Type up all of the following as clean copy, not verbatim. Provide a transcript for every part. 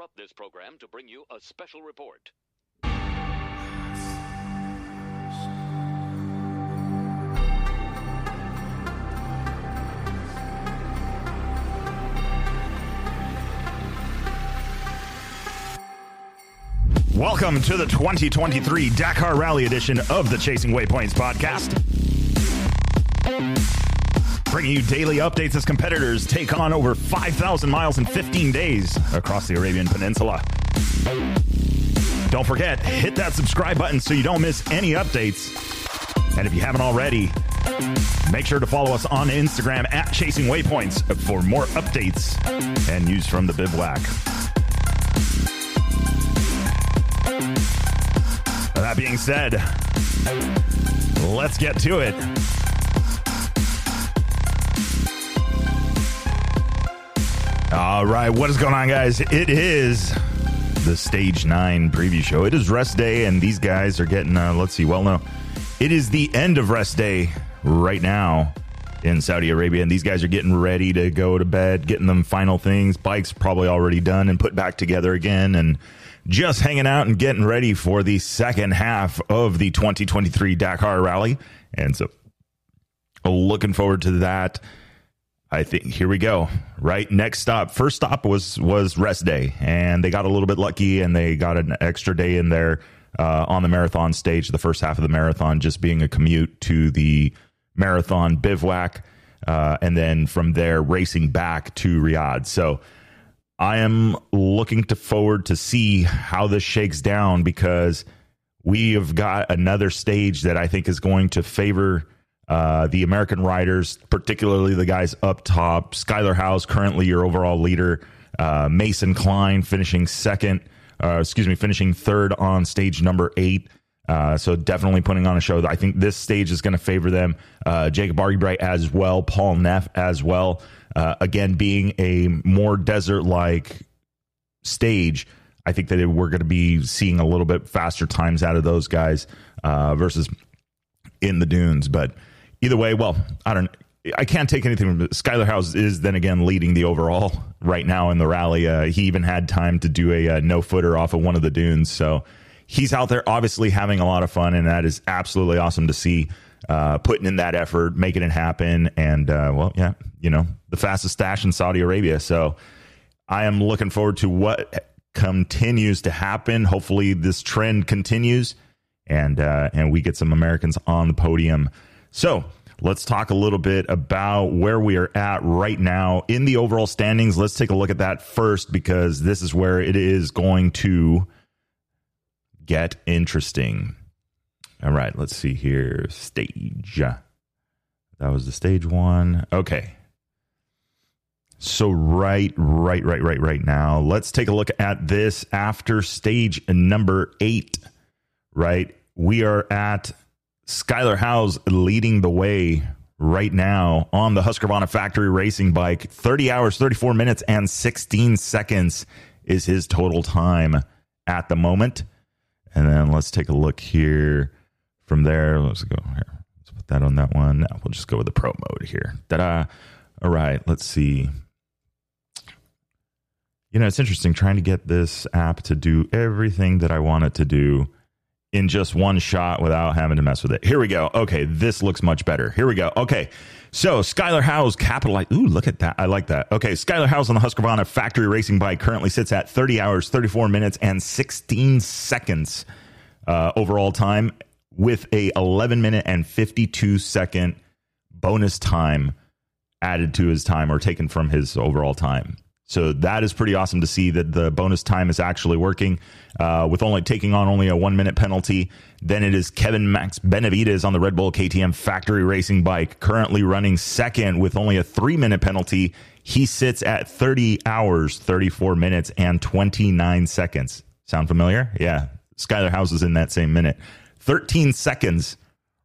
interrupt this program to bring you a special report. Welcome to the 2023 Dakar Rally edition of the Chasing Waypoints podcast. Bringing you daily updates as competitors take on over 5,000 miles in 15 days across the Arabian Peninsula. Don't forget, hit that subscribe button so you don't miss any updates. And if you haven't already, make sure to follow us on Instagram at Chasing Waypoints for more updates and news from the bivouac. That being said, let's get to it. All right, what is going on, guys? It is the Stage 9 preview show. It is rest day, and these guys are getting, it is the end of rest day right now in Saudi Arabia, and these guys are getting ready to go to bed, getting them final things. Bikes probably already done and put back together again, and just hanging out and getting ready for the second half of the 2023 Dakar Rally. And so looking forward to that. I think here we go. Right. Next stop. First stop was rest day, and they got a little bit lucky and they got an extra day in there on the marathon stage. The first half of the marathon just being a commute to the marathon bivouac. And then from there racing back to Riyadh. So I am looking forward to see how this shakes down, because we have got another stage that I think is going to favor the American riders, particularly the guys up top. Skyler Howes, currently your overall leader. Mason Klein finishing third on stage number 8. So definitely putting on a show. I think this stage is going to favor them. Jacob Argubright as well. Paul Neff as well. Again, being a more desert-like stage, I think that we're going to be seeing a little bit faster times out of those guys versus in the dunes. But either way, I can't take anything from it. Skyler Howes is then again leading the overall right now in the rally. He even had time to do a no-footer off of one of the dunes. So he's out there obviously having a lot of fun, and that is absolutely awesome to see. Putting in that effort, making it happen, and the fastest stash in Saudi Arabia. So I am looking forward to what continues to happen. Hopefully this trend continues, and we get some Americans on the podium. So let's talk a little bit about where we are at right now in the overall standings. Let's take a look at that first, because this is where it is going to get interesting. All right, let's see here. Stage. That was the stage 1. Okay. So right now, let's take a look at this after stage number 8, right? We are at Skyler Howes leading the way right now on the Husqvarna factory racing bike. 30 hours, 34 minutes, and 16 seconds is his total time at the moment. And then let's take a look here. From there, let's go here. Let's put that on that one. No, we'll just go with the pro mode here. Ta-da. All right, let's see. It's interesting trying to get this app to do everything that I want it to do in just one shot without having to mess with it. Here we go. Okay, this looks much better. Here we go. Okay, so Skyler Howes capitalized. Ooh, look at that. I like that. Okay, Skyler Howes on the Husqvarna factory racing bike currently sits at 30 hours, 34 minutes, and 16 seconds overall time, with a 11-minute and 52-second bonus time added to his time, or taken from his overall time. So that is pretty awesome to see that the bonus time is actually working with only taking on only a 1-minute penalty. Then it is Kevin Benavides on the Red Bull KTM factory racing bike, currently running second with only a 3-minute penalty. He sits at 30 hours, 34 minutes, and 29 seconds. Sound familiar? Yeah. Skyler Howes is in that same minute. 13 seconds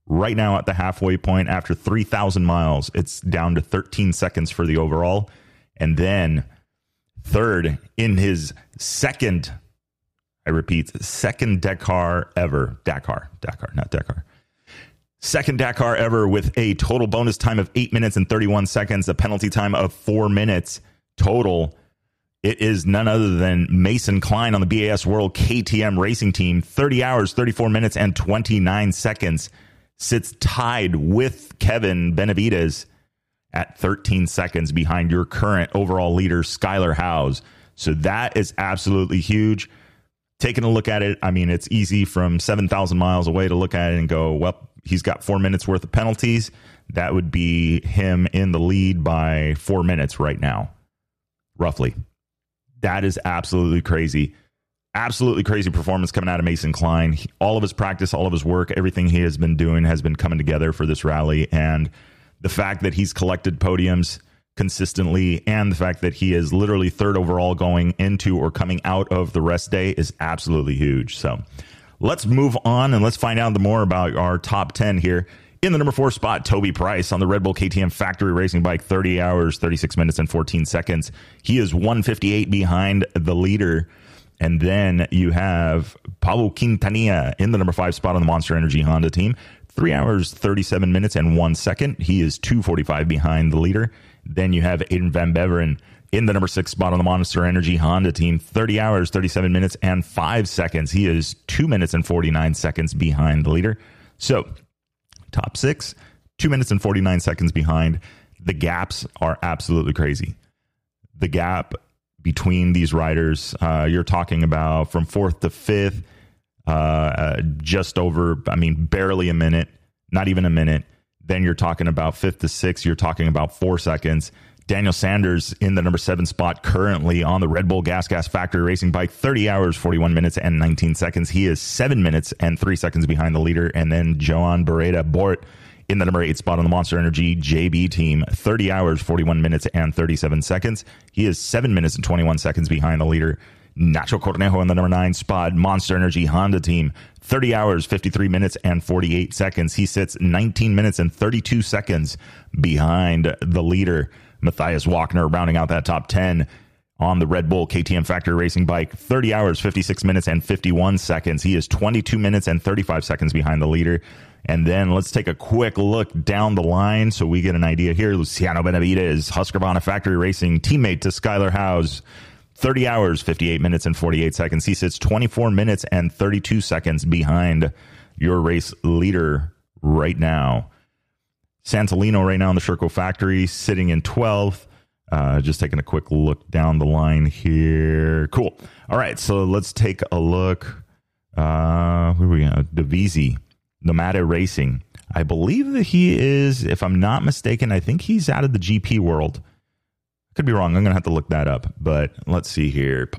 right now at the halfway point after 3,000 miles. It's down to 13 seconds for the overall. And then third in his second Dakar ever. Dakar, not Dakar. Second Dakar ever, with a total bonus time of 8 minutes and 31 seconds, a penalty time of 4 minutes total, It is none other than Mason Klein on the BAS World KTM Racing Team. 30 hours, 34 minutes, and 29 seconds. Sits tied with Kevin Benavides at 13 seconds behind your current overall leader, Skyler Howes. So that is absolutely huge. Taking a look at it, I mean, it's easy from 7,000 miles away to look at it and go, well, he's got 4 minutes worth of penalties. That would be him in the lead by 4 minutes right now, roughly. That is absolutely crazy. Absolutely crazy performance coming out of Mason Klein. All of his practice, all of his work, everything he has been doing has been coming together for this rally. And the fact that he's collected podiums consistently and the fact that he is literally third overall going into or coming out of the rest day is absolutely huge. So let's move on and let's find out more about our top 10 here. In the number 4 spot, Toby Price on the Red Bull KTM factory racing bike, 30 hours, 36 minutes, and 14 seconds. He is 158 behind the leader. And then you have Pablo Quintanilla in the number 5 spot on the Monster Energy Honda team, 3 hours, 37 minutes, and 1 second. He is 245 behind the leader. Then you have Aiden Van Beveren in the number 6 spot on the Monster Energy Honda team, 30 hours, 37 minutes, and 5 seconds. He is 2 minutes and 49 seconds behind the leader. So top 6, 2 minutes and 49 seconds behind. The gaps are absolutely crazy. The gap between these riders, you're talking about from 4th to 5th, just over, I mean, barely a minute, not even a minute. Then you're talking about 5th to 6th, you're talking about 4 seconds. Daniel Sanders in the number 7 spot currently on the Red Bull GasGas Factory Racing bike, 30 hours, 41 minutes, and 19 seconds. He is 7 minutes and 3 seconds behind the leader. And then Joan Barreda Bort in the number 8 spot on the Monster Energy JB team, 30 hours, 41 minutes, and 37 seconds. He is 7 minutes and 21 seconds behind the leader. Nacho Cornejo in the number 9 spot, Monster Energy Honda team, 30 hours, 53 minutes, and 48 seconds. He sits 19 minutes and 32 seconds behind the leader. Matthias Walkner rounding out that top 10 on the Red Bull KTM Factory Racing bike, 30 hours, 56 minutes, and 51 seconds. He is 22 minutes and 35 seconds behind the leader. And then let's take a quick look down the line so we get an idea here. Luciano Benavidez, Husqvarna Factory Racing, teammate to Skyler Howes, 30 hours, 58 minutes, and 48 seconds. He sits 24 minutes and 32 seconds behind your race leader right now. Santolino right now in the Sherco factory, sitting in 12th. Just taking a quick look down the line here. Cool. All right, so let's take a look. Where are we going? Divisi, Nomada Racing. I believe that he is, if I'm not mistaken, I think he's out of the GP world. Could be wrong. I'm going to have to look that up. But let's see here.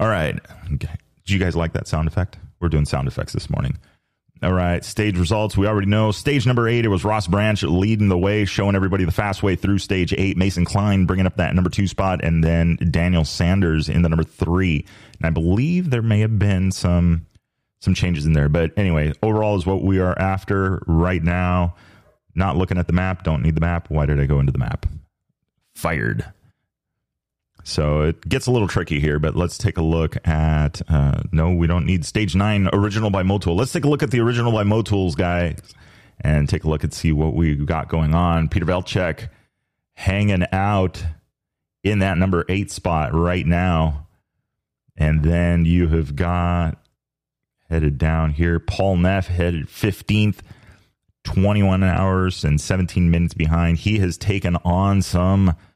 All right. Okay. Do you guys like that sound effect? We're doing sound effects this morning. All right, stage results, we already know. Stage number 8, it was Ross Branch leading the way, showing everybody the fast way through stage 8. Mason Klein bringing up that number 2 spot, and then Daniel Sanders in the number 3. And I believe there may have been some changes in there. But anyway, overall is what we are after right now. Not looking at the map, don't need the map. Why did I go into the map? Fired. So it gets a little tricky here, but let's take a look at, no, we don't need stage 9 original by Motul. Let's take a look at the original by Motul's guys and take a look and see what we got going on. Peter Belchek hanging out in that number 8 spot right now. And then you have got headed down here, Paul Neff headed 15th, 21 hours and 17 minutes behind. He has taken on some time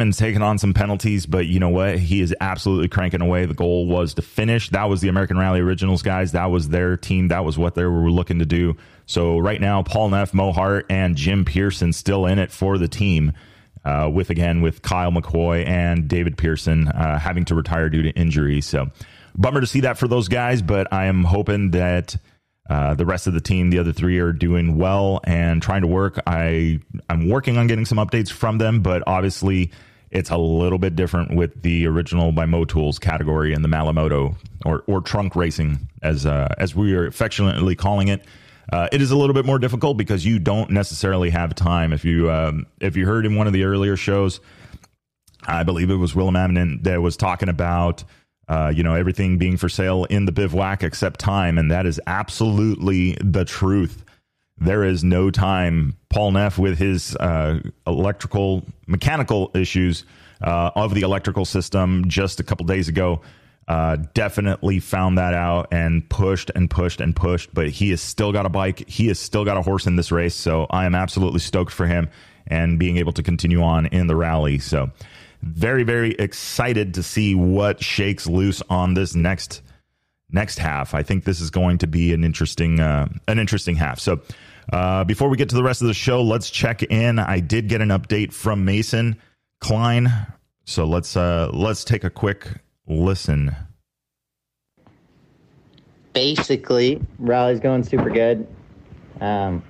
and taken on some penalties, but you know what? He is absolutely cranking away. The goal was to finish. That was the American Rally Originals, guys. That was their team. That was what they were looking to do. So right now, Paul Neff, Mo Hart, and Jim Pearson still in it for the team with Kyle McCoy and David Pearson having to retire due to injury. So bummer to see that for those guys, but I am hoping that the rest of the team, the other 3, are doing well and trying to work. I'm working on getting some updates from them, but obviously it's a little bit different with the original by Motul's category and the Malamoto or trunk racing, as we are affectionately calling it. It is a little bit more difficult because you don't necessarily have time. If you heard in one of the earlier shows, I believe it was Willem Ammann that was talking about everything being for sale in the bivouac except time. And that is absolutely the truth. There is no time. Paul Neff with his mechanical issues of the electrical system just a couple days ago. Definitely found that out and pushed, but he has still got a bike. He has still got a horse in this race. So I am absolutely stoked for him and being able to continue on in the rally. So very, very excited to see what shakes loose on this next half. I think this is going to be an interesting half. So before we get to the rest of the show, let's check in. I did get an update from Mason Klein. So let's take a quick listen. Basically, rally's going super good. Having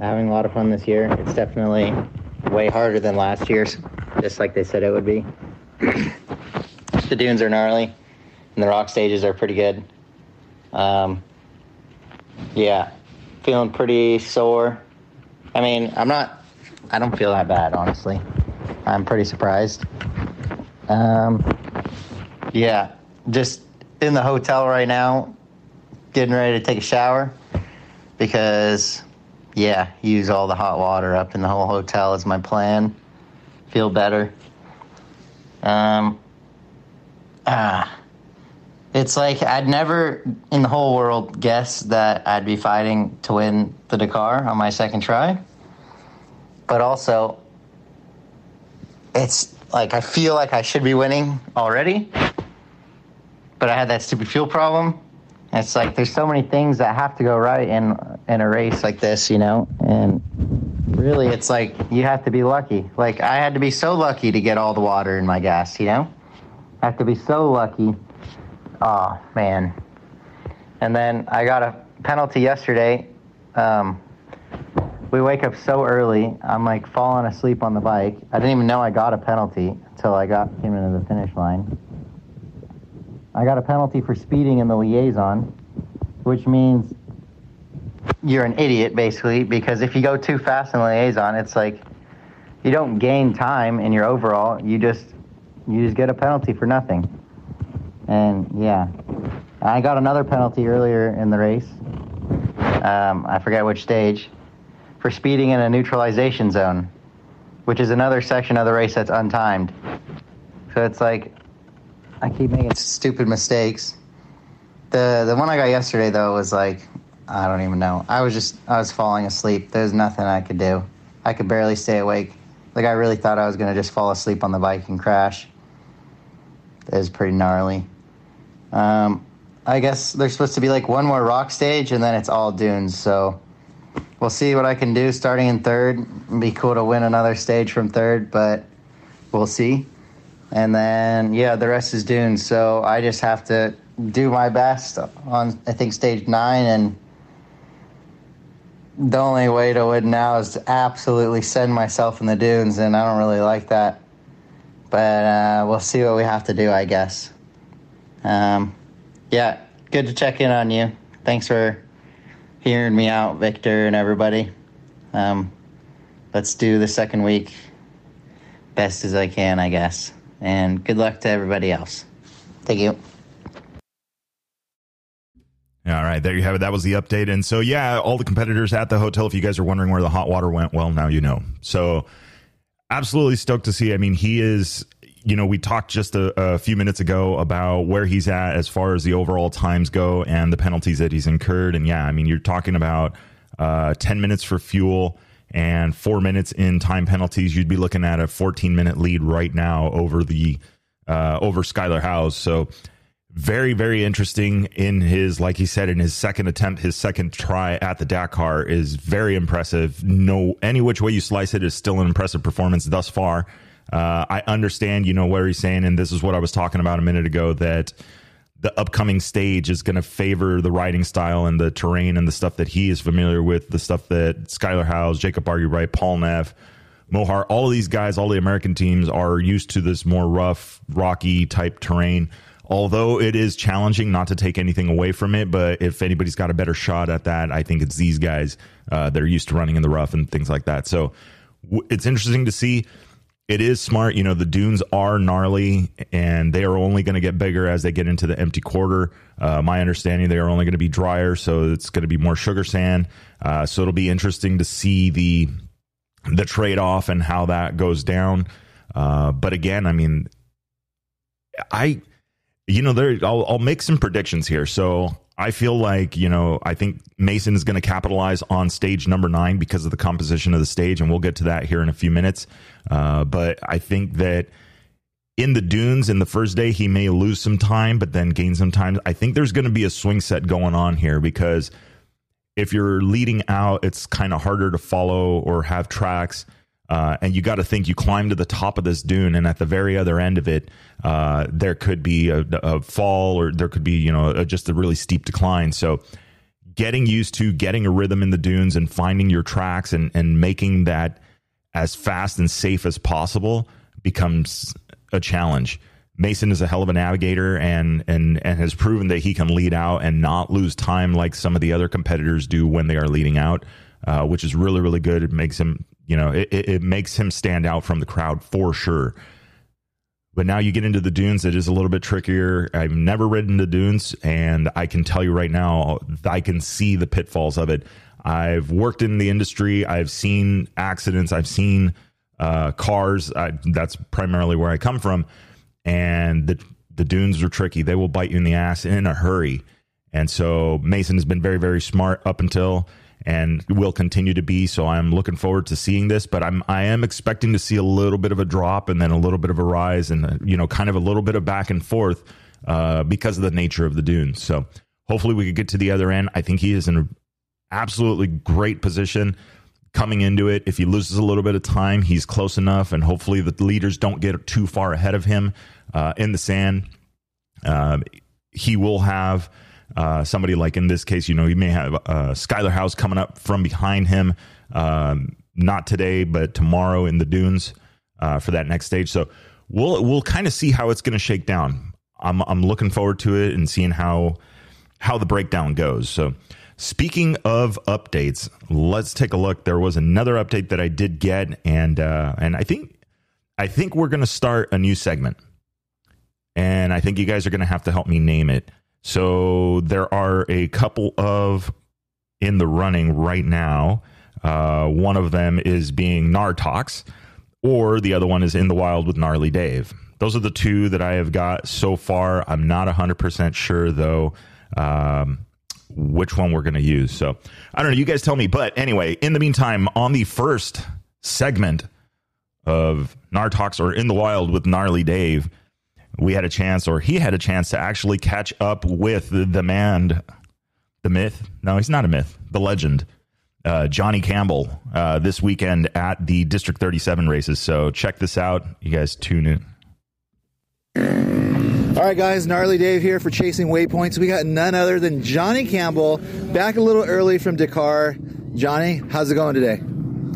a lot of fun this year. It's definitely way harder than last year's, just like they said it would be. The dunes are gnarly, and the rock stages are pretty good. Feeling pretty sore. I mean, I don't feel that bad, honestly. I'm pretty surprised. Just in the hotel right now, getting ready to take a shower because, use all the hot water up in the whole hotel is my plan. Feel better. It's like I'd never in the whole world guessed that I'd be fighting to win the Dakar on my second try. But also, it's like I feel like I should be winning already. But I had that stupid fuel problem. It's like there's so many things that have to go right in a race like this, you know? And really, it's like you have to be lucky. Like, I had to be so lucky to get all the water in my gas, you know? I have to be so lucky. Oh, man. And then I got a penalty yesterday. We wake up so early. I'm, like, falling asleep on the bike. I didn't even know I got a penalty until I came into the finish line. I got a penalty for speeding in the liaison, which means you're an idiot, basically, because if you go too fast in the liaison, it's like you don't gain time in your overall. You just get a penalty for nothing. And, I got another penalty earlier in the race. I forget which stage, for speeding in a neutralization zone, which is another section of the race that's untimed. So it's like I keep making stupid mistakes. The one I got yesterday, though, was like, I don't even know. I was falling asleep. There's nothing I could do. I could barely stay awake. Like, I really thought I was going to just fall asleep on the bike and crash. It was pretty gnarly. I guess there's supposed to be, like, one more rock stage, and then it's all dunes. So we'll see what I can do starting in third. It'd be cool to win another stage from third, but we'll see. And then, the rest is dunes. So I just have to do my best on, I think, stage 9. And the only way to win now is to absolutely send myself in the dunes. And I don't really like that. But we'll see what we have to do, I guess. Good to check in on you. Thanks for hearing me out, Victor and everybody. Let's do the second week best as I can, I guess. And good luck to everybody else. Thank you. All right, there you have it. That was the update. And so, all the competitors at the hotel, if you guys are wondering where the hot water went, well, now you know. So absolutely stoked to see. I mean, he is, we talked just a few minutes ago about where he's at as far as the overall times go and the penalties that he's incurred. And you're talking about 10 minutes for fuel and 4 minutes in time penalties. You'd be looking at a 14-minute lead right now over the over Skyler Howes. So very, very interesting in his, like he said, in his second attempt, his second try at the Dakar is very impressive. No, any which way you slice it is still an impressive performance thus far. I understand, what he's saying, and this is what I was talking about a minute ago, that the upcoming stage is going to favor the riding style and the terrain and the stuff that he is familiar with, the stuff that Skyler Howes, Jacob Argubright, Paul Neff, Mo Hart, all of these guys, all the American teams are used to this more rough, rocky type terrain. Although it is challenging, not to take anything away from it, but if anybody's got a better shot at that, I think it's these guys that are used to running in the rough and things like that. So it's interesting to see. It is smart. The dunes are gnarly and they are only going to get bigger as they get into the empty quarter. My understanding, they are only going to be drier, so it's going to be more sugar sand. So it'll be interesting to see the trade-off and how that goes down. But again, I mean, I'll make some predictions here. So I feel like, I think Mason is going to capitalize on stage number 9 because of the composition of the stage. And we'll get to that here in a few minutes. But I think that in the dunes in the first day, he may lose some time, but then gain some time. I think there's going to be a swing set going on here, because if you're leading out, it's kind of harder to follow or have tracks. And you got to think you climb to the top of this dune, and at the very other end of it, there could be a fall, or there could be, just a really steep decline. So getting used to getting a rhythm in the dunes and finding your tracks and making that as fast and safe as possible becomes a challenge. Mason is a hell of a navigator and has proven that he can lead out and not lose time like some of the other competitors do when they are leading out, which is really, really good. It makes him... it makes him stand out from the crowd for sure. But now you get into the dunes, it is a little bit trickier. I've never ridden the dunes, and I can tell you right now, I can see the pitfalls of it. I've worked in the industry. I've seen accidents. I've seen cars. That's primarily where I come from. And the dunes are tricky. They will bite you in the ass in a hurry. And so Mason has been very, very smart up until... and will continue to be. So I'm looking forward to seeing this, but I am expecting to see a little bit of a drop and then a little bit of a rise and, kind of a little bit of back and forth because of the nature of the dunes. So hopefully we could get to the other end. I think he is in an absolutely great position coming into it. If he loses a little bit of time, he's close enough, and hopefully the leaders don't get too far ahead of him in the sand. He will have... somebody like in this case, you may have Skyler Howes coming up from behind him, not today, but tomorrow in the dunes for that next stage. So we'll kind of see how it's going to shake down. I'm looking forward to it and seeing how the breakdown goes. So speaking of updates, let's take a look. There was another update that I did get, and I think we're going to start a new segment, and I think you guys are going to have to help me name it. So there are a couple of in the running right now. One of them is being Gnar Talks, or the other one is In the Wild with Gnarly Dave. Those are the two that I have got so far. I'm not 100% sure, though, which one we're going to use. So I don't know. You guys tell me. But anyway, in the meantime, on the first segment of Gnar Talks or In the Wild with Gnarly Dave, we had a chance, or he had a chance, to actually catch up with the man, the myth. No, he's not a myth. The legend, Johnny Campbell, this weekend at the District 37 races. So check this out. You guys tune in. All right, guys. Gnarly Dave here for Chasing Waypoints. We got none other than Johnny Campbell back a little early from Dakar. Johnny, how's it going today?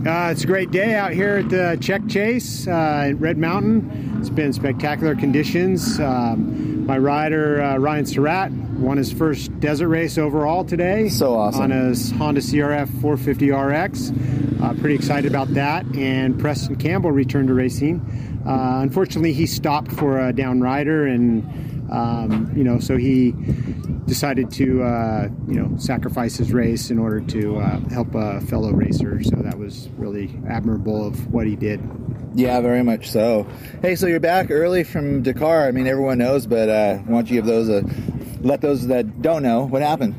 It's a great day out here at the Czech Chase at Red Mountain. It's been spectacular conditions. My rider, Ryan Surratt, won his first desert race overall today. So awesome. On his Honda CRF 450RX. Pretty excited about that. And Preston Campbell returned to racing. Unfortunately, he stopped for a down rider, and, so he decided to, sacrifice his race in order to help a fellow racer. So that was really admirable of what he did. Yeah, very much so. Hey, so you're back early from Dakar. I mean, everyone knows, but why don't you give those let those that don't know what happened?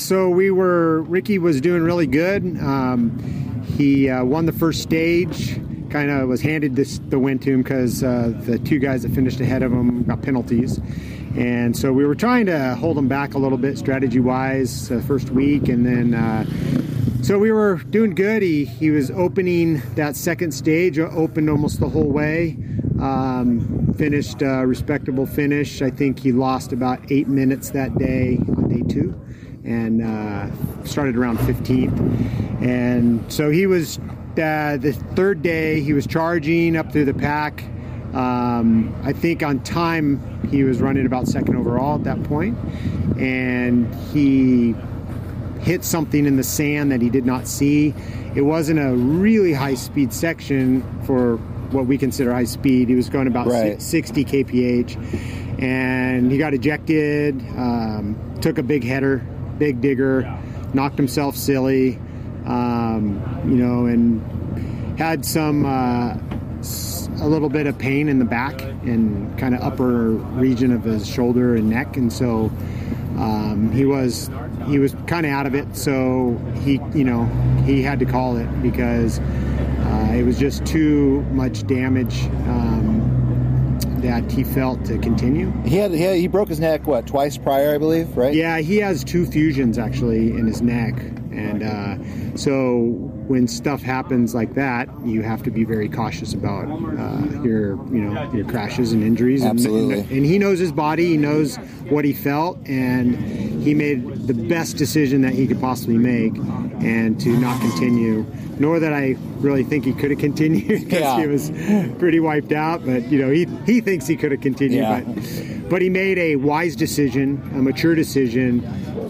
So Ricky was doing really good. He won the first stage. Kind of was handed the win to him because the two guys that finished ahead of him got penalties. And so we were trying to hold them back a little bit strategy-wise the first week. And then, so we were doing good. He was opening that second stage, opened almost the whole way. Finished a respectable finish. I think he lost about 8 minutes that day on day 2 and started around 15th. And so he was, the third day, he was charging up through the pack. I think on time he was running about second overall at that point, and he hit something in the sand that he did not see. It wasn't a really high speed section for what we consider high speed. He was going about 60 kph, and he got ejected, took a big header, big digger, knocked himself silly, and had some a little bit of pain in the back and kind of upper region of his shoulder and neck, and so he was kind of out of it. So he had to call it because it was just too much damage that he felt to continue. He broke his neck twice prior, I believe, right? Yeah, he has two fusions actually in his neck, and so when stuff happens like that, you have to be very cautious about your crashes and injuries. Absolutely. And he knows his body, he knows what he felt, and he made the best decision that he could possibly make, and to not continue. Nor that I really think he could have continued, because he was pretty wiped out. But he thinks he could have continued. Yeah. But he made a wise decision, a mature decision,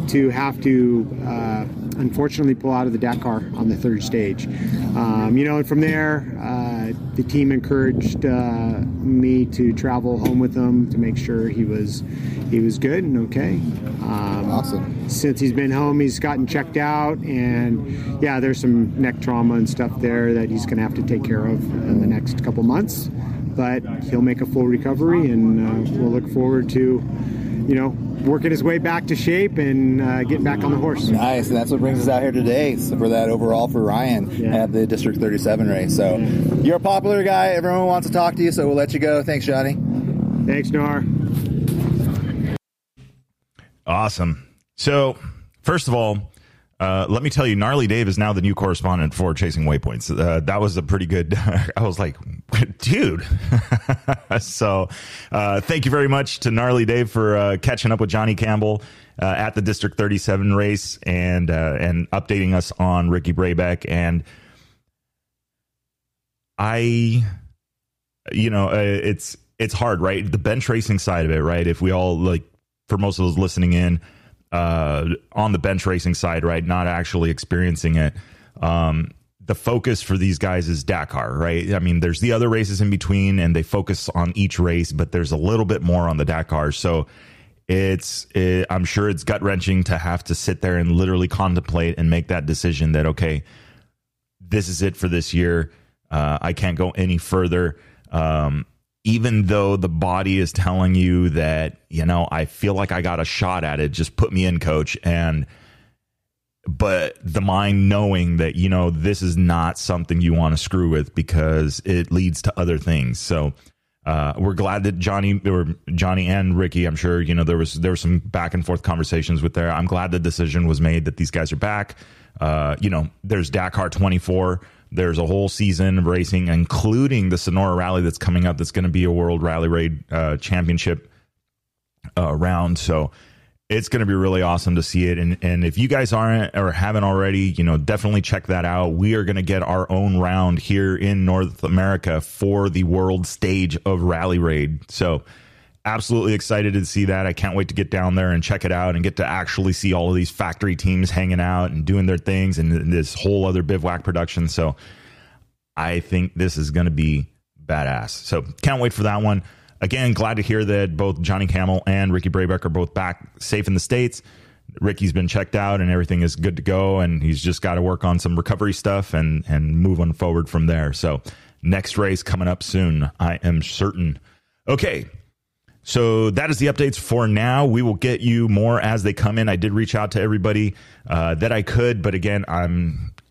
to have to. Unfortunately pull out of the Dakar on the third stage. And from there, the team encouraged me to travel home with him to make sure he was good and okay. Awesome. Since he's been home, he's gotten checked out, and there's some neck trauma and stuff there that he's going to have to take care of in the next couple months. But he'll make a full recovery, and we'll look forward to, working his way back to shape and getting back on the horse. Nice, and that's what brings us out here today for that overall for Ryan at the District 37 race. So you're a popular guy. Everyone wants to talk to you, so we'll let you go. Thanks, Johnny. Thanks, Noir. Awesome. So first of all, let me tell you, Gnarly Dave is now the new correspondent for Chasing Waypoints. That was a pretty good... I was like, dude. So thank you very much to Gnarly Dave for catching up with Johnny Campbell at the District 37 race and updating us on Ricky Brabec. And it's hard, right? The bench racing side of it, right? If we all, for most of those listening in, on the bench racing side, right? Not actually experiencing it. The focus for these guys is Dakar, right? I mean, there's the other races in between and they focus on each race, but there's a little bit more on the Dakar. So I'm sure it's gut wrenching to have to sit there and literally contemplate and make that decision that, okay, this is it for this year. I can't go any further. Even though the body is telling you that, I feel like I got a shot at it, just put me in, coach. But the mind knowing that, this is not something you want to screw with because it leads to other things. So we're glad that Johnny and Ricky, I'm sure, there was some back and forth conversations with there. I'm glad the decision was made that these guys are back. There's Dakar 24. There's a whole season of racing, including the Sonora Rally that's coming up. That's going to be a World Rally Raid Championship round. So it's going to be really awesome to see it. And if you guys aren't or haven't already, definitely check that out. We are going to get our own round here in North America for the world stage of Rally Raid. So absolutely excited to see that. I can't wait to get down there and check it out and get to actually see all of these factory teams hanging out and doing their things and this whole other bivouac production. So I think this is going to be badass. So can't wait for that one. Again, glad to hear that both Johnny Campbell and Ricky Brabec are both back safe in the States. Ricky's been checked out and everything is good to go, and he's just got to work on some recovery stuff and move on forward from there. So next race coming up soon, I am certain. Okay. So that is the updates for now. We will get you more as they come in. I did reach out to everybody that I could, but again,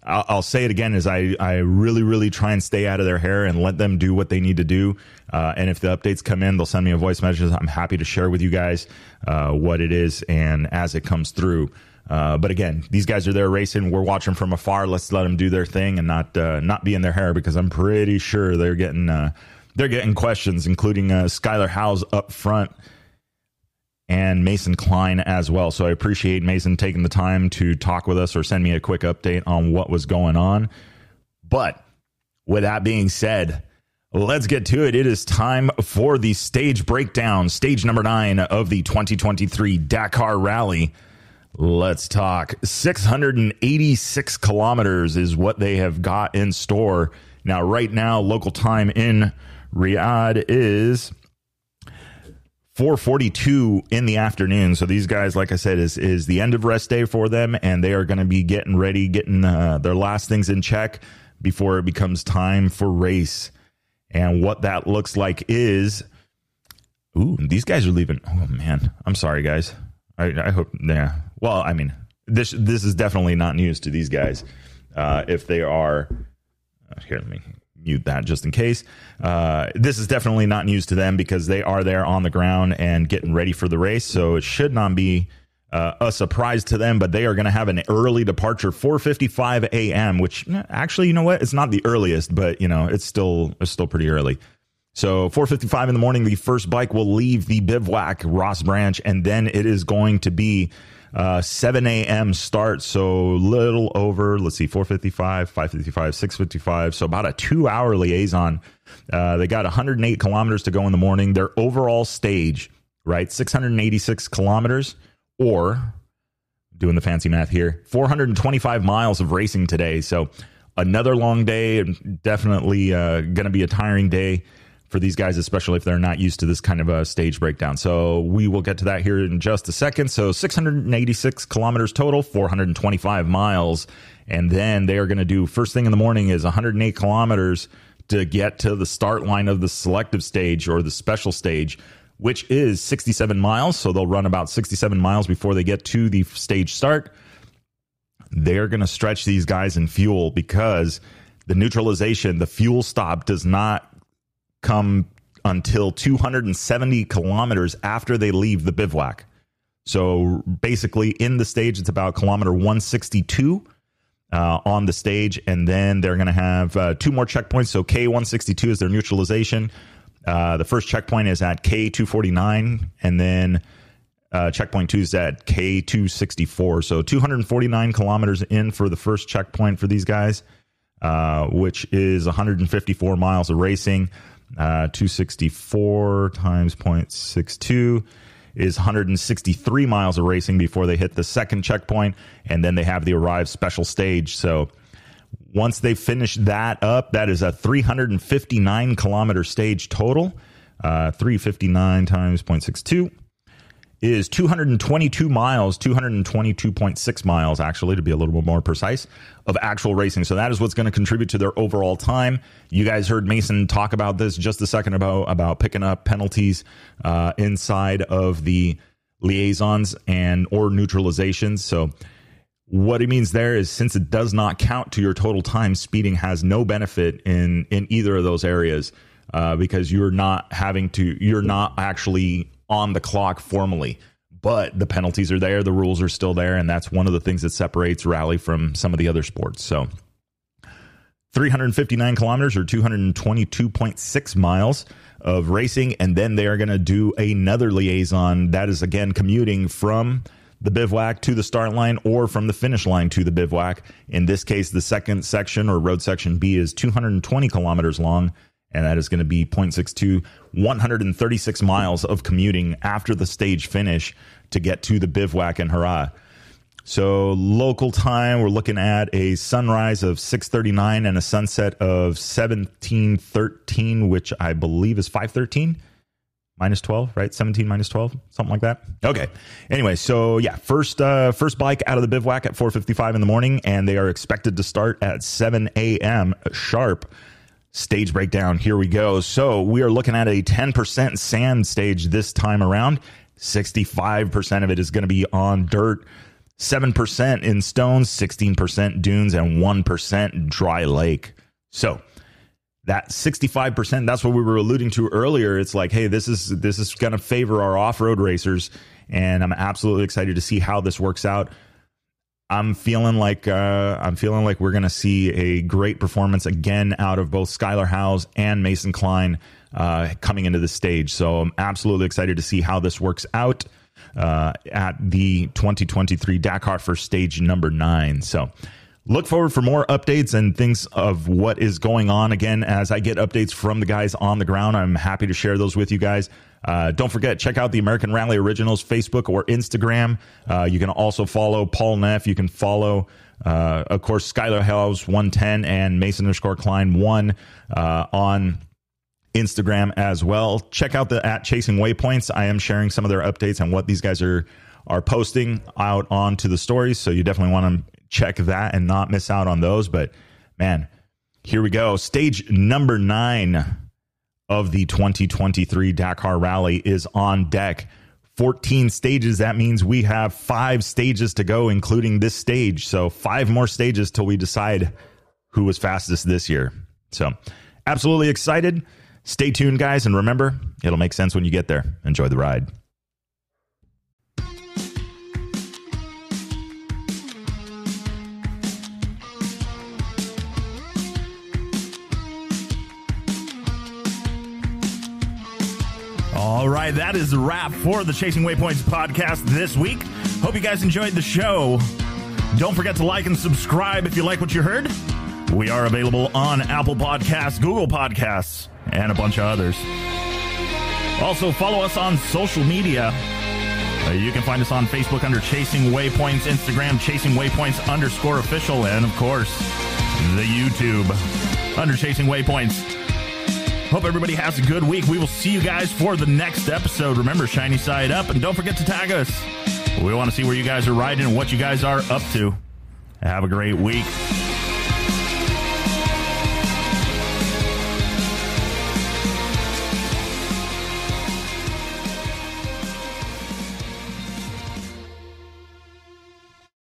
I'll say it again, is I really, really try and stay out of their hair and let them do what they need to do. And if the updates come in, they'll send me a voice message. I'm happy to share with you guys what it is and as it comes through. But again, these guys are there racing. We're watching from afar. Let's let them do their thing and not be in their hair, because I'm pretty sure they're getting... They're getting questions, including Skyler Howes up front and Mason Klein as well. So I appreciate Mason taking the time to talk with us or send me a quick update on what was going on. But with that being said, let's get to it. It is time for the stage breakdown, stage number 9 of the 2023 Dakar Rally. Let's talk. 686 kilometers is what they have got in store. Now, right now, local time in Riyadh is 4:42 in the afternoon. So these guys, like I said, is the end of rest day for them, and they are going to be getting ready, getting their last things in check before it becomes time for race. And what that looks like is, ooh, these guys are leaving. Oh, man. I'm sorry, guys. I hope, yeah. Well, I mean, this is definitely not news to these guys. If they are, here, let me mute that just in case. This is definitely not news to them because they are there on the ground and getting ready for the race. So it should not be a surprise to them, but they are going to have an early departure, 4:55 a.m., which actually, you know what? It's not the earliest, but, you know, it's still pretty early. So 4:55 in the morning, the first bike will leave the bivouac, Ross Branch, and then it is going to be 7 a.m. start. So little over, let's see, 4:55, 5:55, 6:55. So about a 2 hour liaison. They got 108 kilometers to go in the morning. Their overall stage, right? 686 kilometers. Or, doing the fancy math here, 425 miles of racing today. So another long day, and definitely going to be a tiring day for these guys, especially if they're not used to this kind of a stage breakdown. So we will get to that here in just a second. So 686 kilometers total, 425 miles. And then they are going to do, first thing in the morning is 108 kilometers to get to the start line of the selective stage or the special stage, which is 67 miles. So they'll run about 67 miles before they get to the stage start. They're going to stretch these guys in fuel because the neutralization, the fuel stop, does not come until 270 kilometers after they leave the bivouac. So basically in the stage, it's about kilometer 162 on the stage. And then they're going to have two more checkpoints. So K162 is their neutralization. The first checkpoint is at K249, and then checkpoint 2 is at K264. So 249 kilometers in for the first checkpoint for these guys, which is 154 miles of racing. 264 times 0.62 is 163 miles of racing before they hit the second checkpoint, and then they have the arrive special stage. So once they finish that up, that is a 359 kilometer stage total. 359 times 0.62 is 222 miles, 222.6 miles, actually, to be a little bit more precise, of actual racing. So that is what's going to contribute to their overall time. You guys heard Mason talk about this just a second about picking up penalties inside of the liaisons and or neutralizations. So what it means there is, since it does not count to your total time, speeding has no benefit in either of those areas because you're not actually on the clock formally, but the penalties are there. The rules are still there. And that's one of the things that separates rally from some of the other sports. So 359 kilometers or 222.6 miles of racing. And then they are going to do another liaison. That is, again, commuting from the bivouac to the start line or from the finish line to the bivouac. In this case, the second section or road section B is 220 kilometers long, and that is going to be 0.62, 136 miles of commuting after the stage finish to get to the bivouac and hurrah. So local time, we're looking at a sunrise of 6:39 and a sunset of 17:13, which I believe is 5:13. Minus 12, right? 17 minus 12, something like that. Okay. Anyway, so yeah, first bike out of the bivouac at 4:55 in the morning, and they are expected to start at 7 a.m. sharp. Stage breakdown, here we go. So we are looking at a 10% sand stage this time around. 65% of it is going to be on dirt, 7% in stones, 16% dunes, and 1% dry lake. So that 65%, that's what we were alluding to earlier. It's like, hey, this is going to favor our off-road racers, and I'm absolutely excited to see how this works out. I'm feeling like we're going to see a great performance again out of both Skyler Howes and Mason Klein coming into the stage. So I'm absolutely excited to see how this works out at the 2023 Dakar for stage number 9. So look forward for more updates and things of what is going on. Again, as I get updates from the guys on the ground, I'm happy to share those with you guys. Don't forget, check out the American Rally Originals Facebook or Instagram. You can also follow Paul Neff. You can follow, of course, Skyler Howes 110 and Mason_Klein1 on Instagram as well. Check out the @Chasing Waypoints. I am sharing some of their updates and what these guys are posting out onto the stories. So you definitely want to check that and not miss out on those. But man, here we go. Stage number 9 of the 2023 Dakar Rally is on deck. 14 stages. That means we have 5 stages to go, including this stage. So 5 more stages till we decide who was fastest this year. So absolutely excited. Stay tuned, guys. And remember, it'll make sense when you get there. Enjoy the ride. All right, that is the wrap for the Chasing Waypoints podcast this week. Hope you guys enjoyed the show. Don't forget to like and subscribe if you like what you heard. We are available on Apple Podcasts, Google Podcasts, and a bunch of others. Also, follow us on social media. You can find us on Facebook under Chasing Waypoints, Instagram, Chasing Waypoints _official, and, of course, the YouTube under Chasing Waypoints. Hope everybody has a good week. We will see you guys for the next episode. Remember, shiny side up, and don't forget to tag us. We want to see where you guys are riding and what you guys are up to. Have a great week.